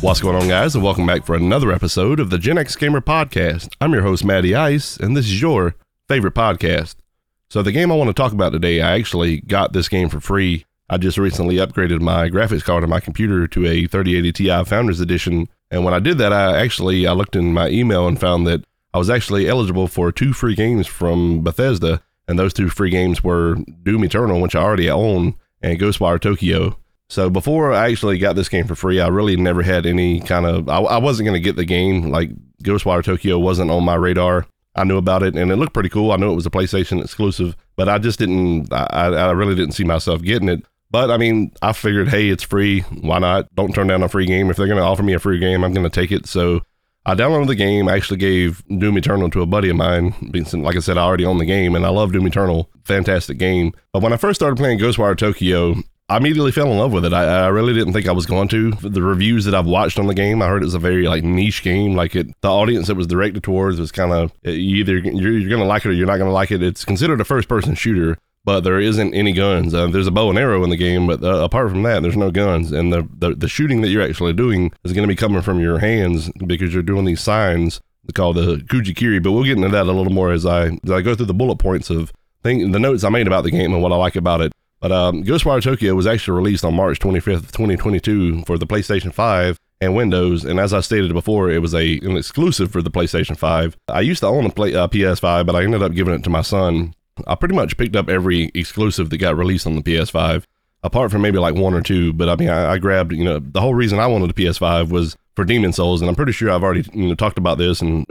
What's going on, guys, and welcome back for another episode of the Gen X Gamer Podcast. I'm your host, Maddie Ice, and this is your favorite podcast. So the game I want to talk about today, I actually got this game for free. I just recently upgraded my graphics card on my computer to a 3080 Ti Founders Edition, and when I did that, I looked in my email and found that I was actually eligible for 2 free games from Bethesda, and those 2 free games were Doom Eternal, which I already own, and Ghostwire Tokyo. So before I actually got this game for free, I really never had any kind of, I wasn't going to get the game. Like, Ghostwire Tokyo wasn't on my radar. I knew about it and it looked pretty cool. I knew it was a PlayStation exclusive, but I really didn't see myself getting it. But I mean, I figured, hey, it's free. Why not? Don't turn down a free game. If they're going to offer me a free game, I'm going to take it. So I downloaded the game. I actually gave Doom Eternal to a buddy of mine. Like I said, I already own the game and I love Doom Eternal. Fantastic game. But when I first started playing Ghostwire Tokyo, I immediately fell in love with it. I really didn't think I was going to. The reviews that I've watched on the game, I heard it was a very niche game. The audience it was directed towards was kind of, you're going to like it or you're not going to like it. It's considered a first-person shooter, but there isn't any guns. There's a bow and arrow in the game, but apart from that, there's no guns. And the shooting that you're actually doing is going to be coming from your hands because you're doing these signs called the Kujikiri. But we'll get into that a little more as I go through the bullet points of the notes I made about the game and what I like about it. But Ghostwire Tokyo was actually released on March 25th, 2022 for the PlayStation 5 and Windows. And as I stated before, it was an exclusive for the PlayStation 5. I used to own a PS5, but I ended up giving it to my son. I pretty much picked up every exclusive that got released on the PS5, apart from maybe one or two. But I mean, I grabbed, the whole reason I wanted a PS5 was for Demon's Souls. And I'm pretty sure I've already talked about this in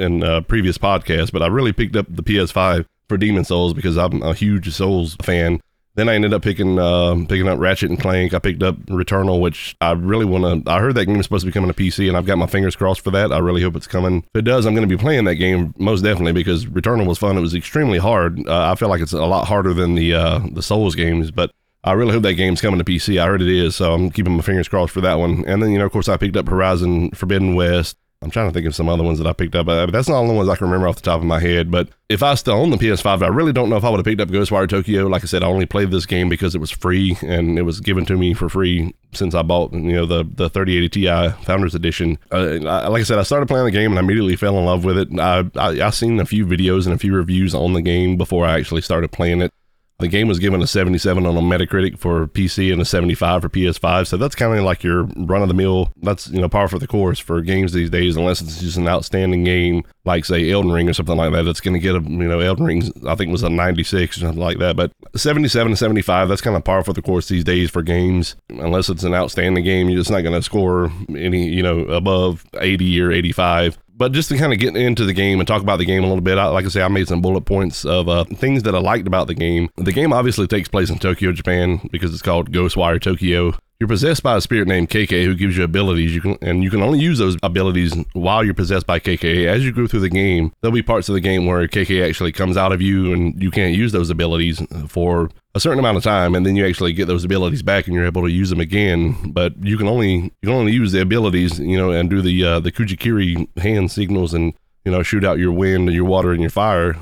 previous podcasts, but I really picked up the PS5 for Demon's Souls because I'm a huge Souls fan. Then I ended up picking up Ratchet and Clank. I picked up Returnal, which I really want to... I heard that game is supposed to be coming to PC, and I've got my fingers crossed for that. I really hope it's coming. If it does, I'm going to be playing that game, most definitely, because Returnal was fun. It was extremely hard. I feel like it's a lot harder than the Souls games, but I really hope that game's coming to PC. I heard it is, so I'm keeping my fingers crossed for that one. And then, of course, I picked up Horizon Forbidden West. I'm trying to think of some other ones that I picked up, but that's not all the ones I can remember off the top of my head. But if I still own the PS5, I really don't know if I would have picked up Ghostwire Tokyo. Like I said, I only played this game because it was free and it was given to me for free since I bought, the 3080 Ti Founders Edition. Like I said, I started playing the game and I immediately fell in love with it. I seen a few videos and a few reviews on the game before I actually started playing it. The game was given a 77 on a Metacritic for PC and a 75 for PS5. So that's kind of like your run-of-the-mill, that's, par for the course for games these days, unless it's just an outstanding game, like, say, Elden Ring or something like that. It's going to get Elden Ring, I think it was a 96 or something like that. But 77 to 75, that's kind of par for the course these days for games. Unless it's an outstanding game, you're just not going to score any, above 80 or 85. But just to kind of get into the game and talk about the game a little bit, like I say, I made some bullet points of things that I liked about the game. The game obviously takes place in Tokyo, Japan, because it's called Ghostwire Tokyo. You're possessed by a spirit named KK who gives you abilities, and you can only use those abilities while you're possessed by KK. As you go through the game, there'll be parts of the game where KK actually comes out of you, and you can't use those abilities for a certain amount of time, and then you actually get those abilities back, and you're able to use them again. But you can only use the abilities, and do the Kujikiri hand signals and shoot out your wind, your water, and your fire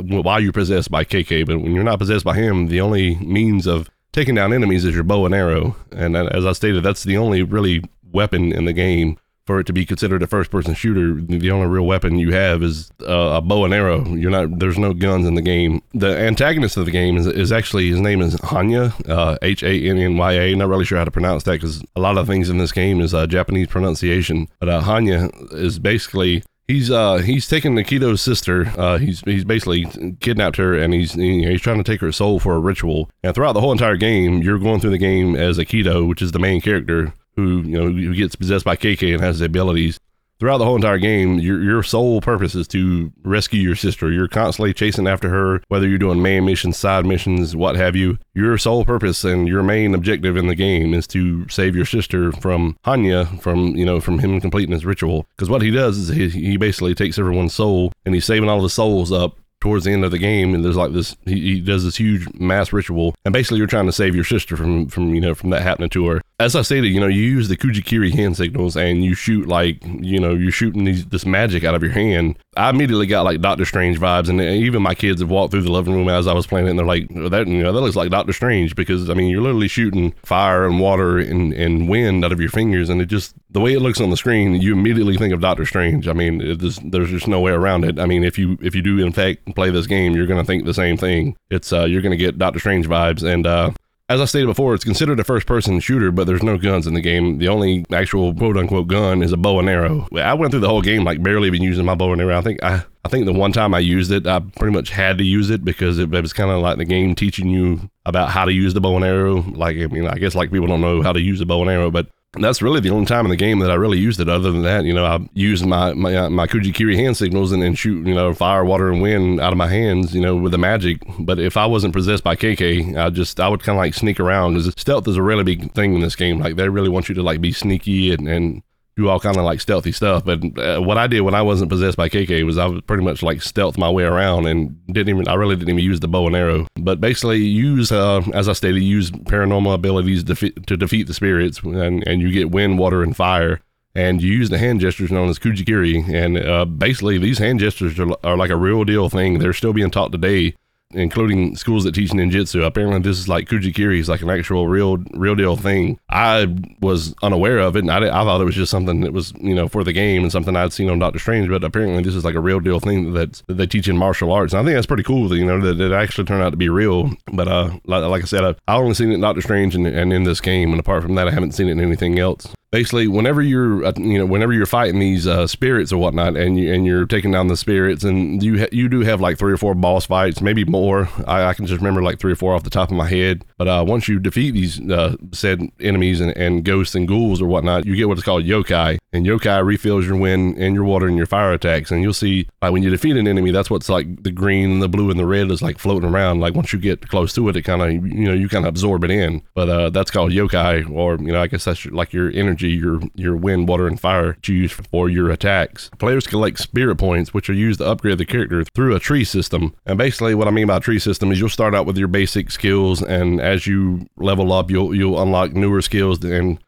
while you're possessed by KK. But when you're not possessed by him, the only means of taking down enemies is your bow and arrow, and as I stated, that's the only really weapon in the game. For it to be considered a first-person shooter, the only real weapon you have is a bow and arrow. There's no guns in the game. The antagonist of the game is actually, his name is Hanya, H-A-N-N-Y-A. Not really sure how to pronounce that because a lot of things in this game is Japanese pronunciation. But Hanya is basically... He's taken Akito's sister. He's basically kidnapped her, and he's trying to take her soul for a ritual. And throughout the whole entire game, you're going through the game as Akito, which is the main character who gets possessed by KK and has the abilities. Throughout the whole entire game, your sole purpose is to rescue your sister. You're constantly chasing after her, whether you're doing main missions, side missions, what have you. Your sole purpose and your main objective in the game is to save your sister from Hanya, from him completing his ritual. Because what he does is he basically takes everyone's soul, and he's saving all the souls up towards the end of the game, and there's he does this huge mass ritual, and basically you're trying to save your sister from that happening to her. as I stated, you know, you use the Kujikiri hand signals and you shoot like, you know, you're shooting this magic out of your hand. I immediately got like Doctor Strange vibes, and even my kids have walked through the living room as I was playing it, and they're like, that, you know, that looks like Doctor Strange, because I mean, you're literally shooting fire and water and wind out of your fingers, and it just, the way it looks on the screen, you immediately think of Doctor Strange. I mean, it just, there's just no way around it. I mean, if you do in fact play this game, you're gonna think the same thing. It's you're gonna get Doctor Strange vibes, and as I stated before, it's considered a first-person shooter, but there's no guns in the game. The only actual quote-unquote gun is a bow and arrow. I went through the whole game like barely even using my bow and arrow. I think the one time I used it, I pretty much had to use it because it was kind of like the game teaching you about how to use the bow and arrow. Like, I mean, I guess like people don't know how to use a bow and arrow, but that's really the only time in the game that I really used it. Other than that, you know, I used my Kujikiri hand signals and shoot, you know, fire, water, and wind out of my hands, you know, with the magic. But if I wasn't possessed by KK, I would kind of like sneak around, because stealth is a really big thing in this game. Like, they really want you to like be sneaky and do all kind of like stealthy stuff. But what I did when I wasn't possessed by KK was I was pretty much like stealth my way around and I really didn't even use the bow and arrow. But basically use, as I stated, use paranormal abilities to defeat the spirits, and you get wind, water, and fire. And you use the hand gestures known as Kujikiri. And basically these hand gestures are like a real deal thing. They're still being taught today, including schools that teach ninjutsu. Apparently this is like Kujikiri is like an actual real deal thing. I was unaware of it, and I thought it was just something that was, you know, for the game and something I'd seen on Doctor Strange, but apparently this is like a real deal thing that they teach in martial arts. And I think that's pretty cool that, you know, that it actually turned out to be real. But like I said, I've only seen it in Doctor Strange and in this game, and apart from that I haven't seen it in anything else. Basically, whenever you're fighting these spirits or whatnot, and you're taking down the spirits, and you do have like 3 or 4 boss fights, maybe more. I can just remember like 3 or 4 off the top of my head. But once you defeat these said enemies and ghosts and ghouls or whatnot, you get what's called yokai, and yokai refills your wind and your water and your fire attacks. And you'll see, like, when you defeat an enemy, that's what's like the green, the blue, and the red is like floating around. Like, once you get close to it, it kind of, you know, you kind of absorb it in. But that's called yokai, or, you know, I guess that's like your energy, your wind, water, and fire that you use for your attacks. Players collect spirit points, which are used to upgrade the character through a tree system. And basically what I mean by tree system is you'll start out with your basic skills, and as you level up, you'll unlock newer skills, and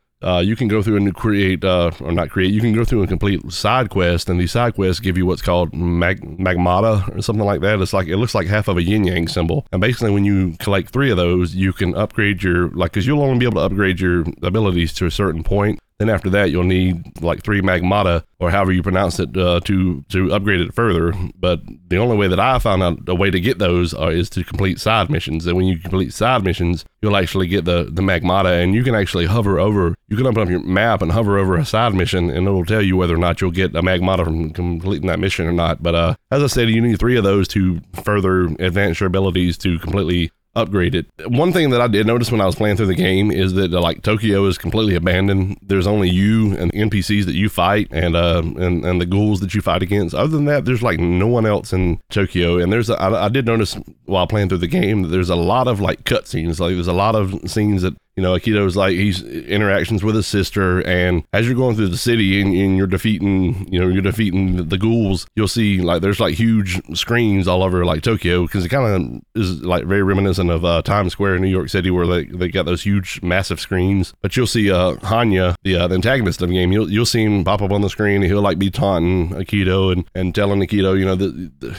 you can go through and you can go through and complete side quests, and these side quests give you what's called magmata or something like that. It's like, it looks like half of a yin-yang symbol. And basically when you collect 3 of those, you can upgrade your, like, because you'll only be able to upgrade your abilities to a certain point. Then after that, you'll need like 3 magmata, or however you pronounce it, to upgrade it further. But the only way that I found out a way to get those is to complete side missions. And when you complete side missions, you'll actually get the magmata, and you can actually you can open up your map and hover over a side mission, and it'll tell you whether or not you'll get a magmata from completing that mission or not. But as I said, you need 3 of those to further advance your abilities to completely upgrade it. One thing that I did notice when I was playing through the game is that like Tokyo is completely abandoned. There's only you and the NPCs that you fight and the ghouls that you fight against. Other than that, there's like no one else in Tokyo. And I did notice while playing through the game that there's a lot of like cutscenes. Like, there's a lot of scenes that, you know, Akito's like, he's interactions with his sister, and as you're going through the city and you're defeating the ghouls, you'll see like there's like huge screens all over like Tokyo, because it kind of is like very reminiscent of Times Square in New York City, where they got those huge massive screens. But you'll see Hanya, the antagonist of the game, you'll see him pop up on the screen, and he'll like be taunting Akito and telling Akito,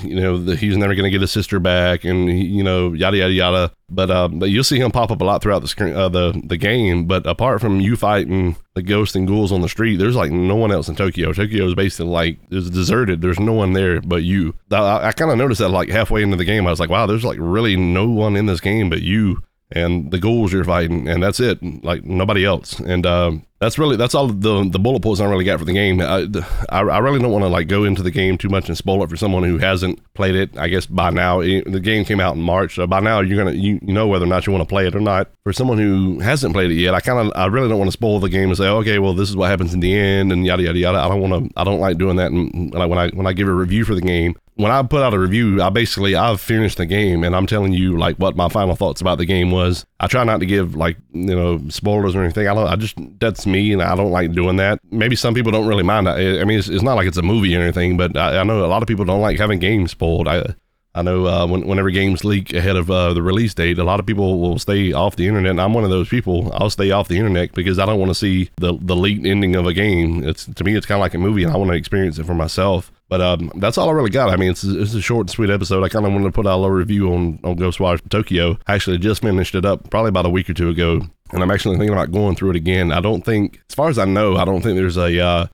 you know, that he's never gonna get his sister back, and he, you know, yada yada yada. But you'll see him pop up a lot throughout the screen, the game. But apart from you fighting the ghosts and ghouls on the street, there's like no one else in Tokyo. Tokyo is basically like, it's deserted. There's no one there but you. I kind of noticed that like halfway into the game. I was like, wow, there's like really no one in this game but you and the ghouls you're fighting, and that's it. Like, nobody else. And that's all the bullet points I really got for the game. I really don't want to like go into the game too much and spoil it for someone who hasn't played it. I guess by now, the game came out in March, so by now you're gonna you know whether or not you want to play it or not. For someone who hasn't played it yet, I really don't want to spoil the game and say, okay, well, this is what happens in the end and yada yada yada. I don't like doing that. And like when I give a review for the game, when I put out a review, I've finished the game, and I'm telling you like what my final thoughts about the game was. I try not to give like, you know, spoilers or anything. That's me, and I don't like doing that. Maybe some people don't really mind. I mean, it's not like it's a movie or anything, but I know a lot of people don't like having games spoiled. I I know whenever games leak ahead of the release date, a lot of people will stay off the internet, and I'm one of those people. I'll stay off the internet because I don't want to see the leaked ending of a game. To me, it's kind of like a movie, and I want to experience it for myself. But that's all I really got. I mean, it's a short and sweet episode. I kind of wanted to put out a little review on Ghostwire Tokyo. I actually just finished it up probably about a week or two ago, and I'm actually thinking about going through it again. I don't think, as far as I know, I don't think there's a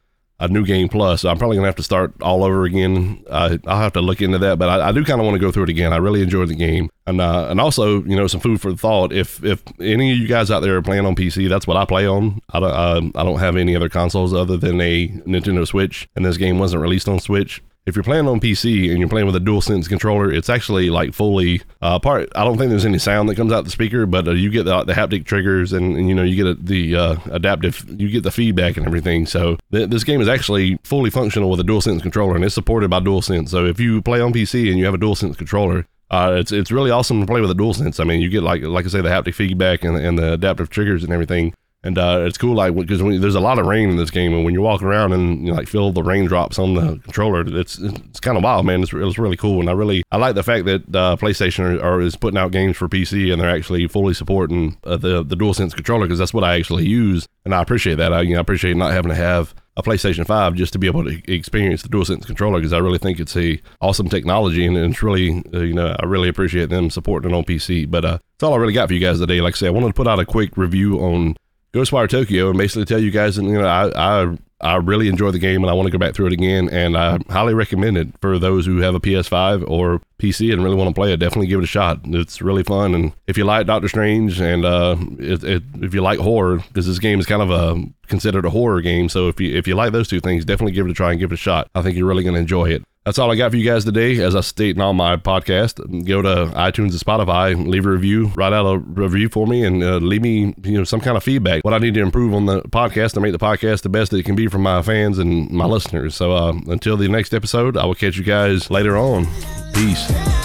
new game plus. So I'm probably going to have to start all over again. I'll have to look into that, but I do kind of want to go through it again. I really enjoyed the game. And also, you know, some food for thought. If any of you guys out there are playing on PC, that's what I play on. I don't have any other consoles other than a Nintendo Switch, and this game wasn't released on Switch. If you're playing on PC and you're playing with a DualSense controller, it's actually like fully part. I don't think there's any sound that comes out the speaker, but you get the haptic triggers and you know, you get adaptive, you get the feedback and everything. So this game is actually fully functional with a DualSense controller, and it's supported by DualSense. So if you play on PC and you have a DualSense controller, it's really awesome to play with a DualSense. I mean, you get like I say, the haptic feedback and the adaptive triggers and everything. And it's cool, like, because there's a lot of rain in this game, and when you walk around and you know, like feel the raindrops on the controller, it's kind of wild, man. It's really cool, and I like the fact that PlayStation is putting out games for PC, and they're actually fully supporting the DualSense controller, because that's what I actually use, and I appreciate that. I appreciate not having to have a PlayStation 5 just to be able to experience the DualSense controller, because I really think it's a awesome technology, and it's really I really appreciate them supporting it on PC. But that's all I really got for you guys today. Like I said, I wanted to put out a quick review on Ghostwire Tokyo and basically tell you guys, and I really enjoy the game, and I want to go back through it again, and I highly recommend it for those who have a PS5 or PC and really want to play it. Definitely give it a shot. It's really fun, and if you like Doctor Strange and if you like horror, because this game is kind of considered a horror game, so if you like those two things, definitely give it a try and give it a shot. I think you're really going to enjoy it. That's all I got for you guys today. As I state in all my podcast, go to iTunes and Spotify, leave a review, write out a review for me, and leave me some kind of feedback. What I need to improve on the podcast to make the podcast the best that it can be for my fans and my listeners. So until the next episode, I will catch you guys later on. Peace.